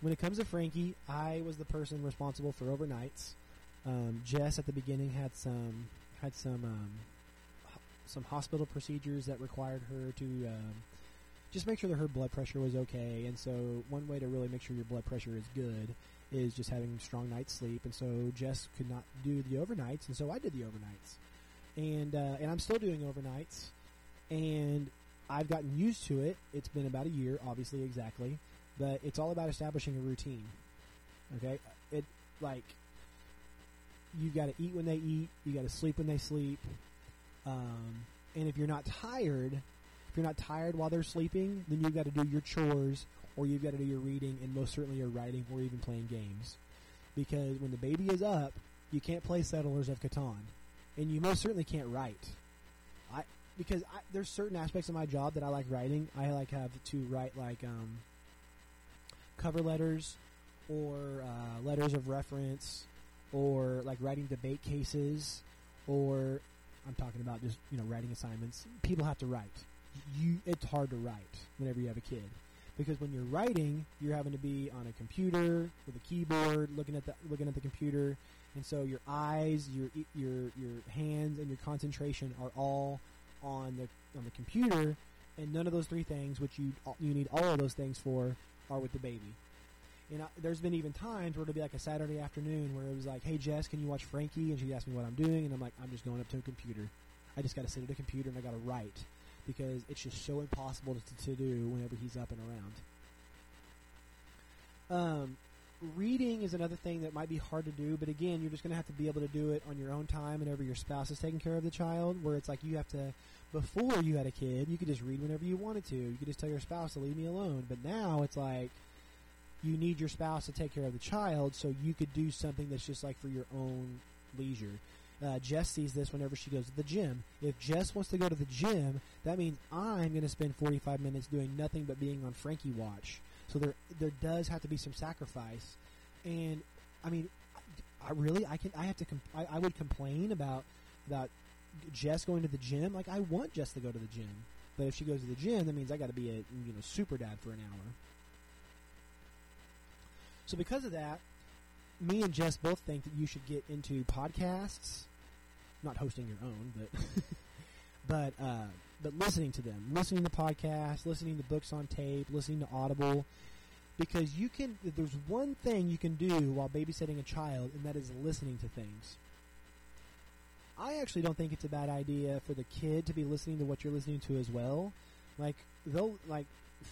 When it comes to Frankie, I was the person responsible for overnights. Jess at the beginning had some hospital procedures that required her to just make sure that her blood pressure was okay. And so one way to really make sure your blood pressure is good is just having strong night's sleep. And so Jess could not do the overnights, and so I did the overnights. And I'm still doing overnights, and I've gotten used to it. It's been about a year, obviously, exactly. But it's all about establishing a routine. Okay? You've got to eat when they eat. You got to sleep when they sleep. And if you're not tired while they're sleeping, then you've got to do your chores, or you've got to do your reading, and most certainly your writing, or even playing games. Because when the baby is up, you can't play Settlers of Catan, and you most certainly can't write. Because there's certain aspects of my job that I like writing. I have to write cover letters, or letters of reference, or writing debate cases, or I'm talking about just writing assignments. People have to write. It's hard to write whenever you have a kid, because when you're writing, you're having to be on a computer with a keyboard, looking at the computer, and so your eyes, your hands, and your concentration are all on the computer, and none of those three things, which you need all of those things for, are with the baby. And there's been even times where it'll be like a Saturday afternoon where it was like, hey, Jess, can you watch Frankie? And she asked me what I'm doing, and I'm like, I'm just going up to a computer. I just got to sit at a computer and I got to write, because it's just so impossible to do whenever he's up and around. Reading is another thing that might be hard to do, but again, you're just going to have to be able to do it on your own time whenever your spouse is taking care of the child, where it's like you have to, before you had a kid, you could just read whenever you wanted to. You could just tell your spouse to leave me alone, but now it's like, you need your spouse to take care of the child, so you could do something that's just like for your own leisure. Jess sees this whenever she goes to the gym. If Jess wants to go to the gym, that means I'm going to spend 45 minutes doing nothing but being on Frankie watch. So there does have to be some sacrifice. And I mean, I would complain about Jess going to the gym. Like, I want Jess to go to the gym, but if she goes to the gym, that means I got to be a super dad for an hour. So because of that, me and Jess both think that you should get into podcasts, not hosting your own, but but listening to them, listening to podcasts, listening to books on tape, listening to Audible, because there's one thing you can do while babysitting a child, and that is listening to things. I actually don't think it's a bad idea for the kid to be listening to what you're listening to as well.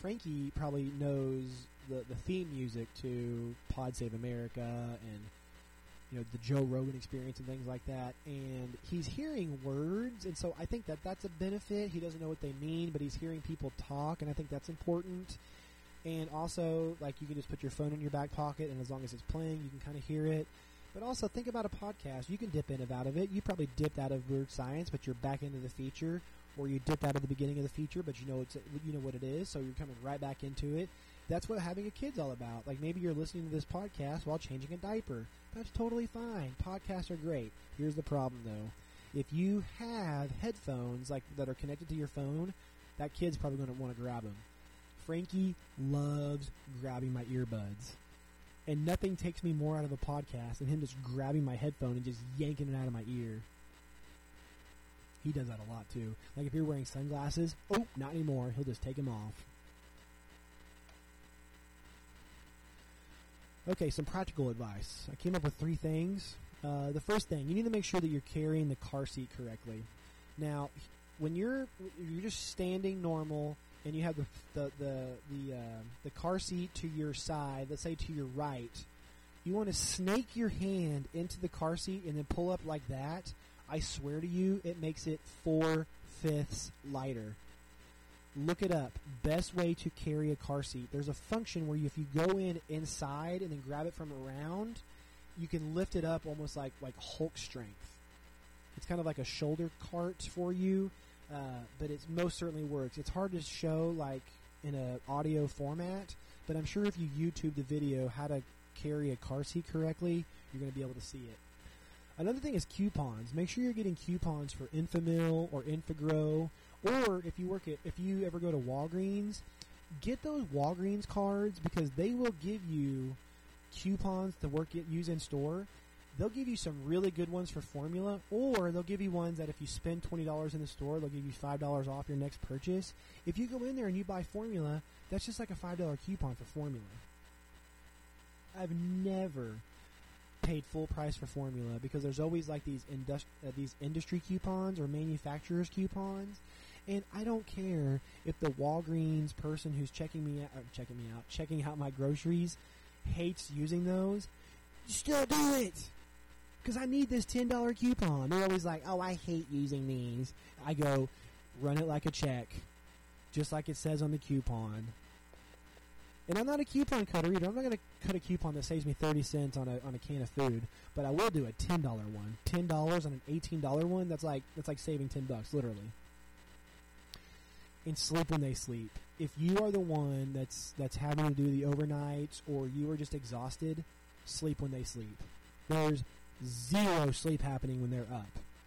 Frankie probably knows the theme music to Pod Save America and the Joe Rogan Experience and things like that, and he's hearing words, and so I think that's a benefit. He doesn't know what they mean, but he's hearing people talk, and I think that's important. And also, you can just put your phone in your back pocket, and as long as it's playing, you can kind of hear it. But also, think about a podcast. You can dip in and out of it. You probably dipped out of Weird Science, but you're back into the feature, or you dipped out of the beginning of the feature, but you know what it is, so you're coming right back into it. That's what having a kid's all about. Maybe you're listening to this podcast while changing a diaper. That's totally fine. Podcasts are great. Here's the problem, though. If you have headphones that are connected to your phone, that kid's probably going to want to grab them. Frankie loves grabbing my earbuds. And nothing takes me more out of a podcast than him just grabbing my headphone and just yanking it out of my ear. He does that a lot, too. If you're wearing sunglasses, oh, not anymore. He'll just take them off. Okay, some practical advice. I came up with 3 things. The first thing, you need to make sure that you're carrying the car seat correctly. Now, when you're just standing normal and you have the car seat to your side, let's say to your right, you want to snake your hand into the car seat and then pull up like that, I swear to you, it makes it 4/5 lighter. Look it up. Best way to carry a car seat. There's a function where if you go inside and then grab it from around, you can lift it up almost like Hulk strength. It's kind of like a shoulder cart for you, but it most certainly works. It's hard to show like in an audio format, but I'm sure if you YouTube the video how to carry a car seat correctly, you're going to be able to see it. Another thing is coupons. Make sure you're getting coupons for Infamil or Infogrow, or if you ever go to Walgreens, get those Walgreens cards because they will give you coupons to use in store. They'll give you some really good ones for formula, or they'll give you ones that if you spend $20 in the store, they'll give you $5 off your next purchase. If you go in there and you buy formula, that's just like a $5 coupon for formula. I've never paid full price for formula because there's always like these industry coupons or manufacturers coupons, and I don't care if the Walgreens person who's checking out my groceries hates using those. Still do it because I need this $10 coupon. They're always like, oh, I hate using these. I go, run it like a check, just like it says on the coupon. And I'm not a coupon cutter either. I'm not going to cut a coupon that saves me 30 cents on a can of food, but I will do a $10 one. $10 on an $18 one, that's like saving 10 bucks, literally. And sleep when they sleep. If you are the one that's having to do the overnights or you are just exhausted, sleep when they sleep. There's zero sleep happening when they're up.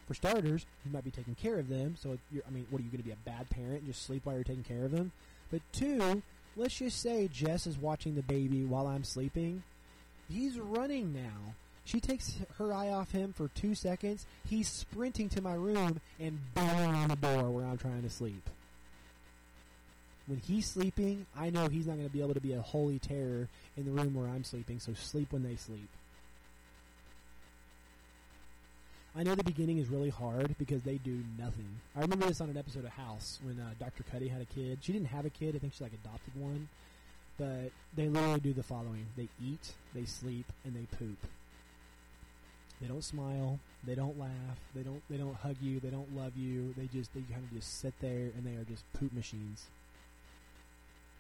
For starters, you might be taking care of them, so what are you going to be, a bad parent and just sleep while you're taking care of them? But two, let's just say Jess is watching the baby while I'm sleeping. He's running now. She takes her eye off him for 2 seconds. He's sprinting to my room and banging on the door where I'm trying to sleep. When he's sleeping, I know he's not going to be able to be a holy terror in the room where I'm sleeping, so sleep when they sleep. I know the beginning is really hard because they do nothing. I remember this on an episode of House when Dr. Cuddy had a kid. She didn't have a kid. I think she like adopted one. But they literally do the following. They eat, they sleep, and they poop. They don't smile. They don't laugh. They don't hug you. They don't love you. They kind of just sit there, and they are just poop machines.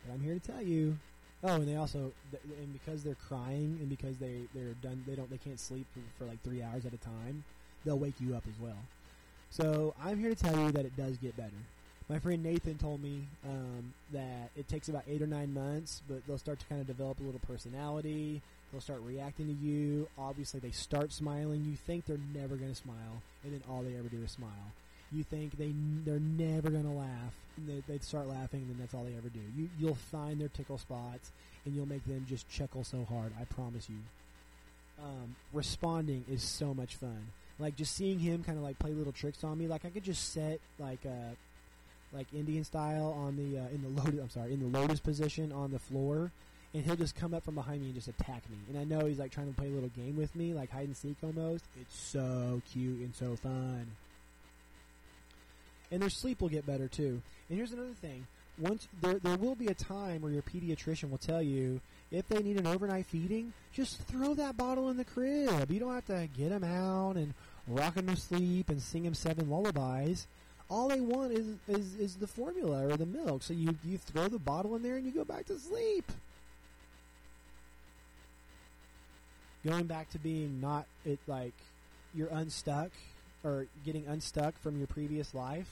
But I'm here to tell you. Oh, and they also, and because they're crying and because they're done, they can't sleep for like 3 hours at a time, they'll wake you up as well. So I'm here to tell you that it does get better. My friend Nathan told me that it takes about 8 or 9 months, but they'll start to kind of develop a little personality. They'll start reacting to you. Obviously, they start smiling. You think they're never going to smile, and then all they ever do is smile. You think they're never going to laugh. They'd start laughing, and then that's all they ever do. You'll find their tickle spots, and you'll make them just chuckle so hard. I promise you. Responding is so much fun. Like, just seeing him kind of, like, play little tricks on me. Like, I could just set, like Indian style on the, in the lotus position on the floor. And he'll just come up from behind me and just attack me. And I know he's, like, trying to play a little game with me, like hide and seek almost. It's so cute and so fun. And their sleep will get better, too. And here's another thing. Once there will be a time where your pediatrician will tell you if they need an overnight feeding, just throw that bottle in the crib. You don't have to get them out and rock them to sleep and sing them 7 lullabies. All they want is the formula or the milk. So you throw the bottle in there and you go back to sleep. Going back to being not it like you're unstuck or getting unstuck from your previous life,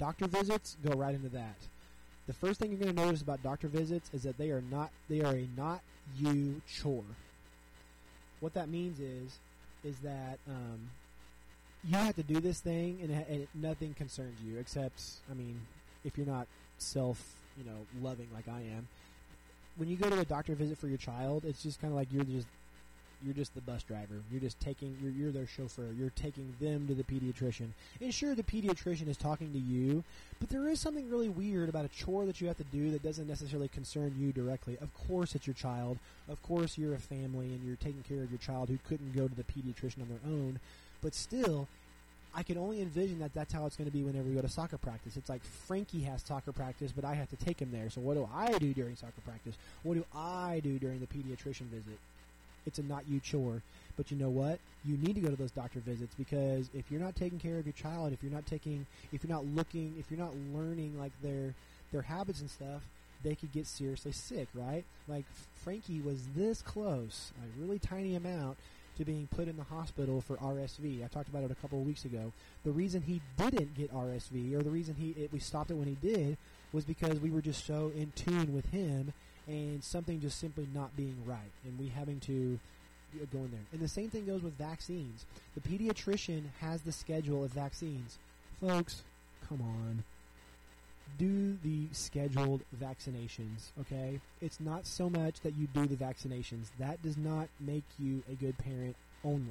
doctor visits go right into that. The first thing you're going to notice about doctor visits is that they are a not you chore. What that means is that you have to do this thing and nothing concerns you except, if you're not loving like I am. When you go to a doctor visit for your child, it's just kind of like you're just the bus driver. You're their chauffeur. You're taking them to the pediatrician. And sure, the pediatrician is talking to you, but there is something really weird about a chore that you have to do that doesn't necessarily concern you directly. Of course it's your child. Of course you're a family and you're taking care of your child who couldn't go to the pediatrician on their own. But still, I can only envision that that's how it's going to be whenever we go to soccer practice. It's like Frankie has soccer practice, but I have to take him there. So what do I do during soccer practice? What do I do during the pediatrician visit? It's a not you chore. But you know what? You need to go to those doctor visits, because if you're not taking care of your child, if you're not learning like their habits and stuff, they could get seriously sick, right? Like Frankie was this close, a really tiny amount, to being put in the hospital for RSV. I talked about it a couple of weeks ago. The reason he didn't get RSV, or the reason we stopped it when he did, was because we were just so in tune with him and something just simply not being right, and we having to go in there. And the same thing goes with vaccines. The pediatrician has the schedule of vaccines. Folks, come on. Do the scheduled vaccinations, okay? It's not so much that you do the vaccinations. That does not make you a good parent only.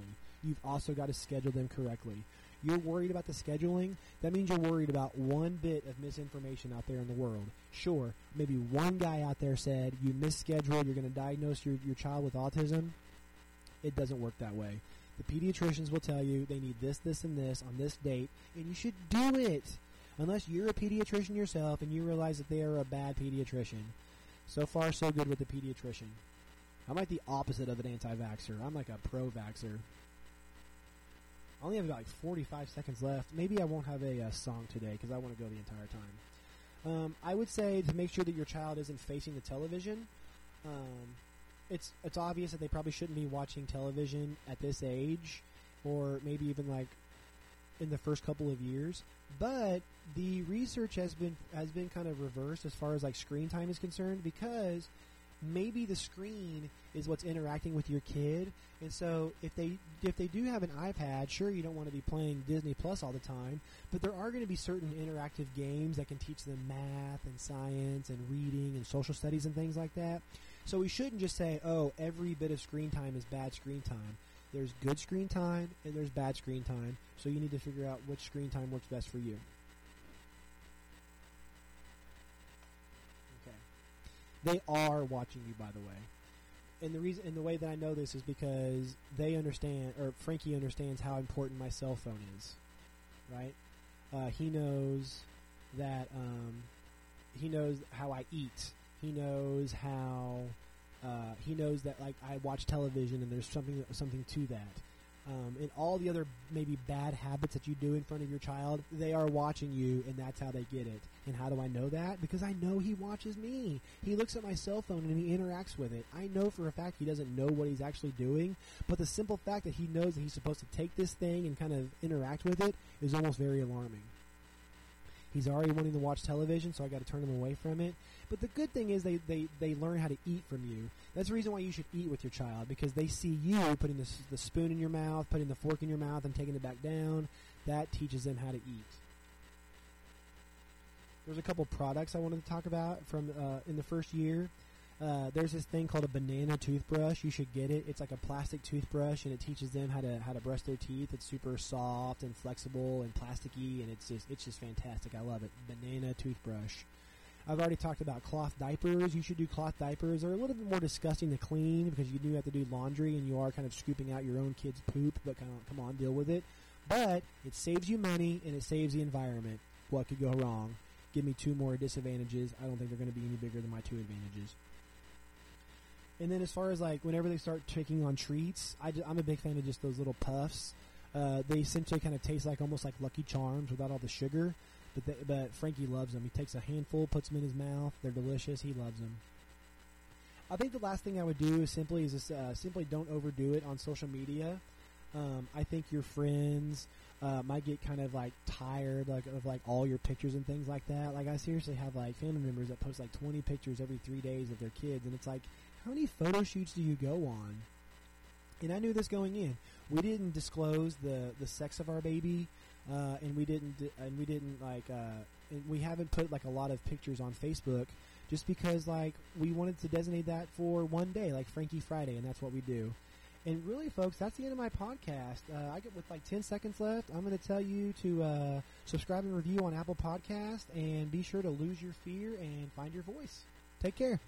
You've also got to schedule them correctly. You're worried about the scheduling? That means you're worried about one bit of misinformation out there in the world. Sure, maybe one guy out there said you misscheduled, you're going to diagnose your child with autism. It doesn't work that way. The pediatricians will tell you they need this, this, and this on this date, and you should do it. Unless you're a pediatrician yourself and you realize that they are a bad pediatrician. So far, so good with the pediatrician. I'm like the opposite of an anti-vaxxer. I'm like a pro-vaxxer. I only have about 45 seconds left. Maybe I won't have a song today because I want to go the entire time. I would say to make sure that your child isn't facing the television. It's obvious that they probably shouldn't be watching television at this age, or maybe even like in the first couple of years. But the research has been kind of reversed as far as like screen time is concerned, because maybe the screen is what's interacting with your kid. And so if they do have an iPad, sure, you don't want to be playing Disney Plus all the time, but there are going to be certain interactive games that can teach them math and science and reading and social studies and things like that. So we shouldn't just say, oh, every bit of screen time is bad screen time. There's good screen time and there's bad screen time, so you need to figure out which screen time works best for you. Okay. They are watching you, by the way. And the way that I know this is because they understand, or Frankie understands, how important my cell phone is, right? He knows that he knows how I eat. He knows how. He knows that, like, I watch television, and there's something to that. And all the other maybe bad habits that you do in front of your child, they are watching you, and that's how they get it. And how do I know that? Because I know he watches me. He looks at my cell phone, and he interacts with it. I know for a fact he doesn't know what he's actually doing, but the simple fact that he knows that he's supposed to take this thing and kind of interact with it is almost very alarming. He's already wanting to watch television, so I got to turn him away from it. But the good thing is they learn how to eat from you. That's the reason why you should eat with your child, because they see you putting the spoon in your mouth, putting the fork in your mouth, and taking it back down. That teaches them how to eat. There's a couple products I wanted to talk about from in the first year. There's this thing called a banana toothbrush. You should get it. It's like a plastic toothbrush, and it teaches them how to brush their teeth. It's super soft and flexible and plasticky, and it's just fantastic. I love it. Banana toothbrush. I've already talked about cloth diapers. You should do cloth diapers. They're a little bit more disgusting to clean because you do have to do laundry, and you are kind of scooping out your own kid's poop, but kind of, come on, deal with it. But it saves you money, and it saves the environment. What could go wrong? Give me two more disadvantages. I don't think they're going to be any bigger than my two advantages. And then as far as, like, whenever they start taking on treats, I'm a big fan of just those little puffs. They essentially kind of taste like almost like Lucky Charms without all the sugar. But Frankie loves them. He takes a handful, puts them in his mouth. They're delicious. He loves them. I think the last thing I would do is simply don't overdo it on social media. I think your friends might get kind of like tired of all your pictures and things like that. Like, I seriously have like family members that post like 20 pictures every 3 days of their kids, and it's like, how many photo shoots do you go on? And I knew this going in. We didn't disclose the sex of our baby. And we haven't put like a lot of pictures on Facebook, just because like we wanted to designate that for one day, like Frankie Friday, and that's what we do. And really, folks, that's the end of my podcast. I get with like 10 seconds left. I'm going to tell you to subscribe and review on Apple Podcast, and be sure to lose your fear and find your voice. Take care.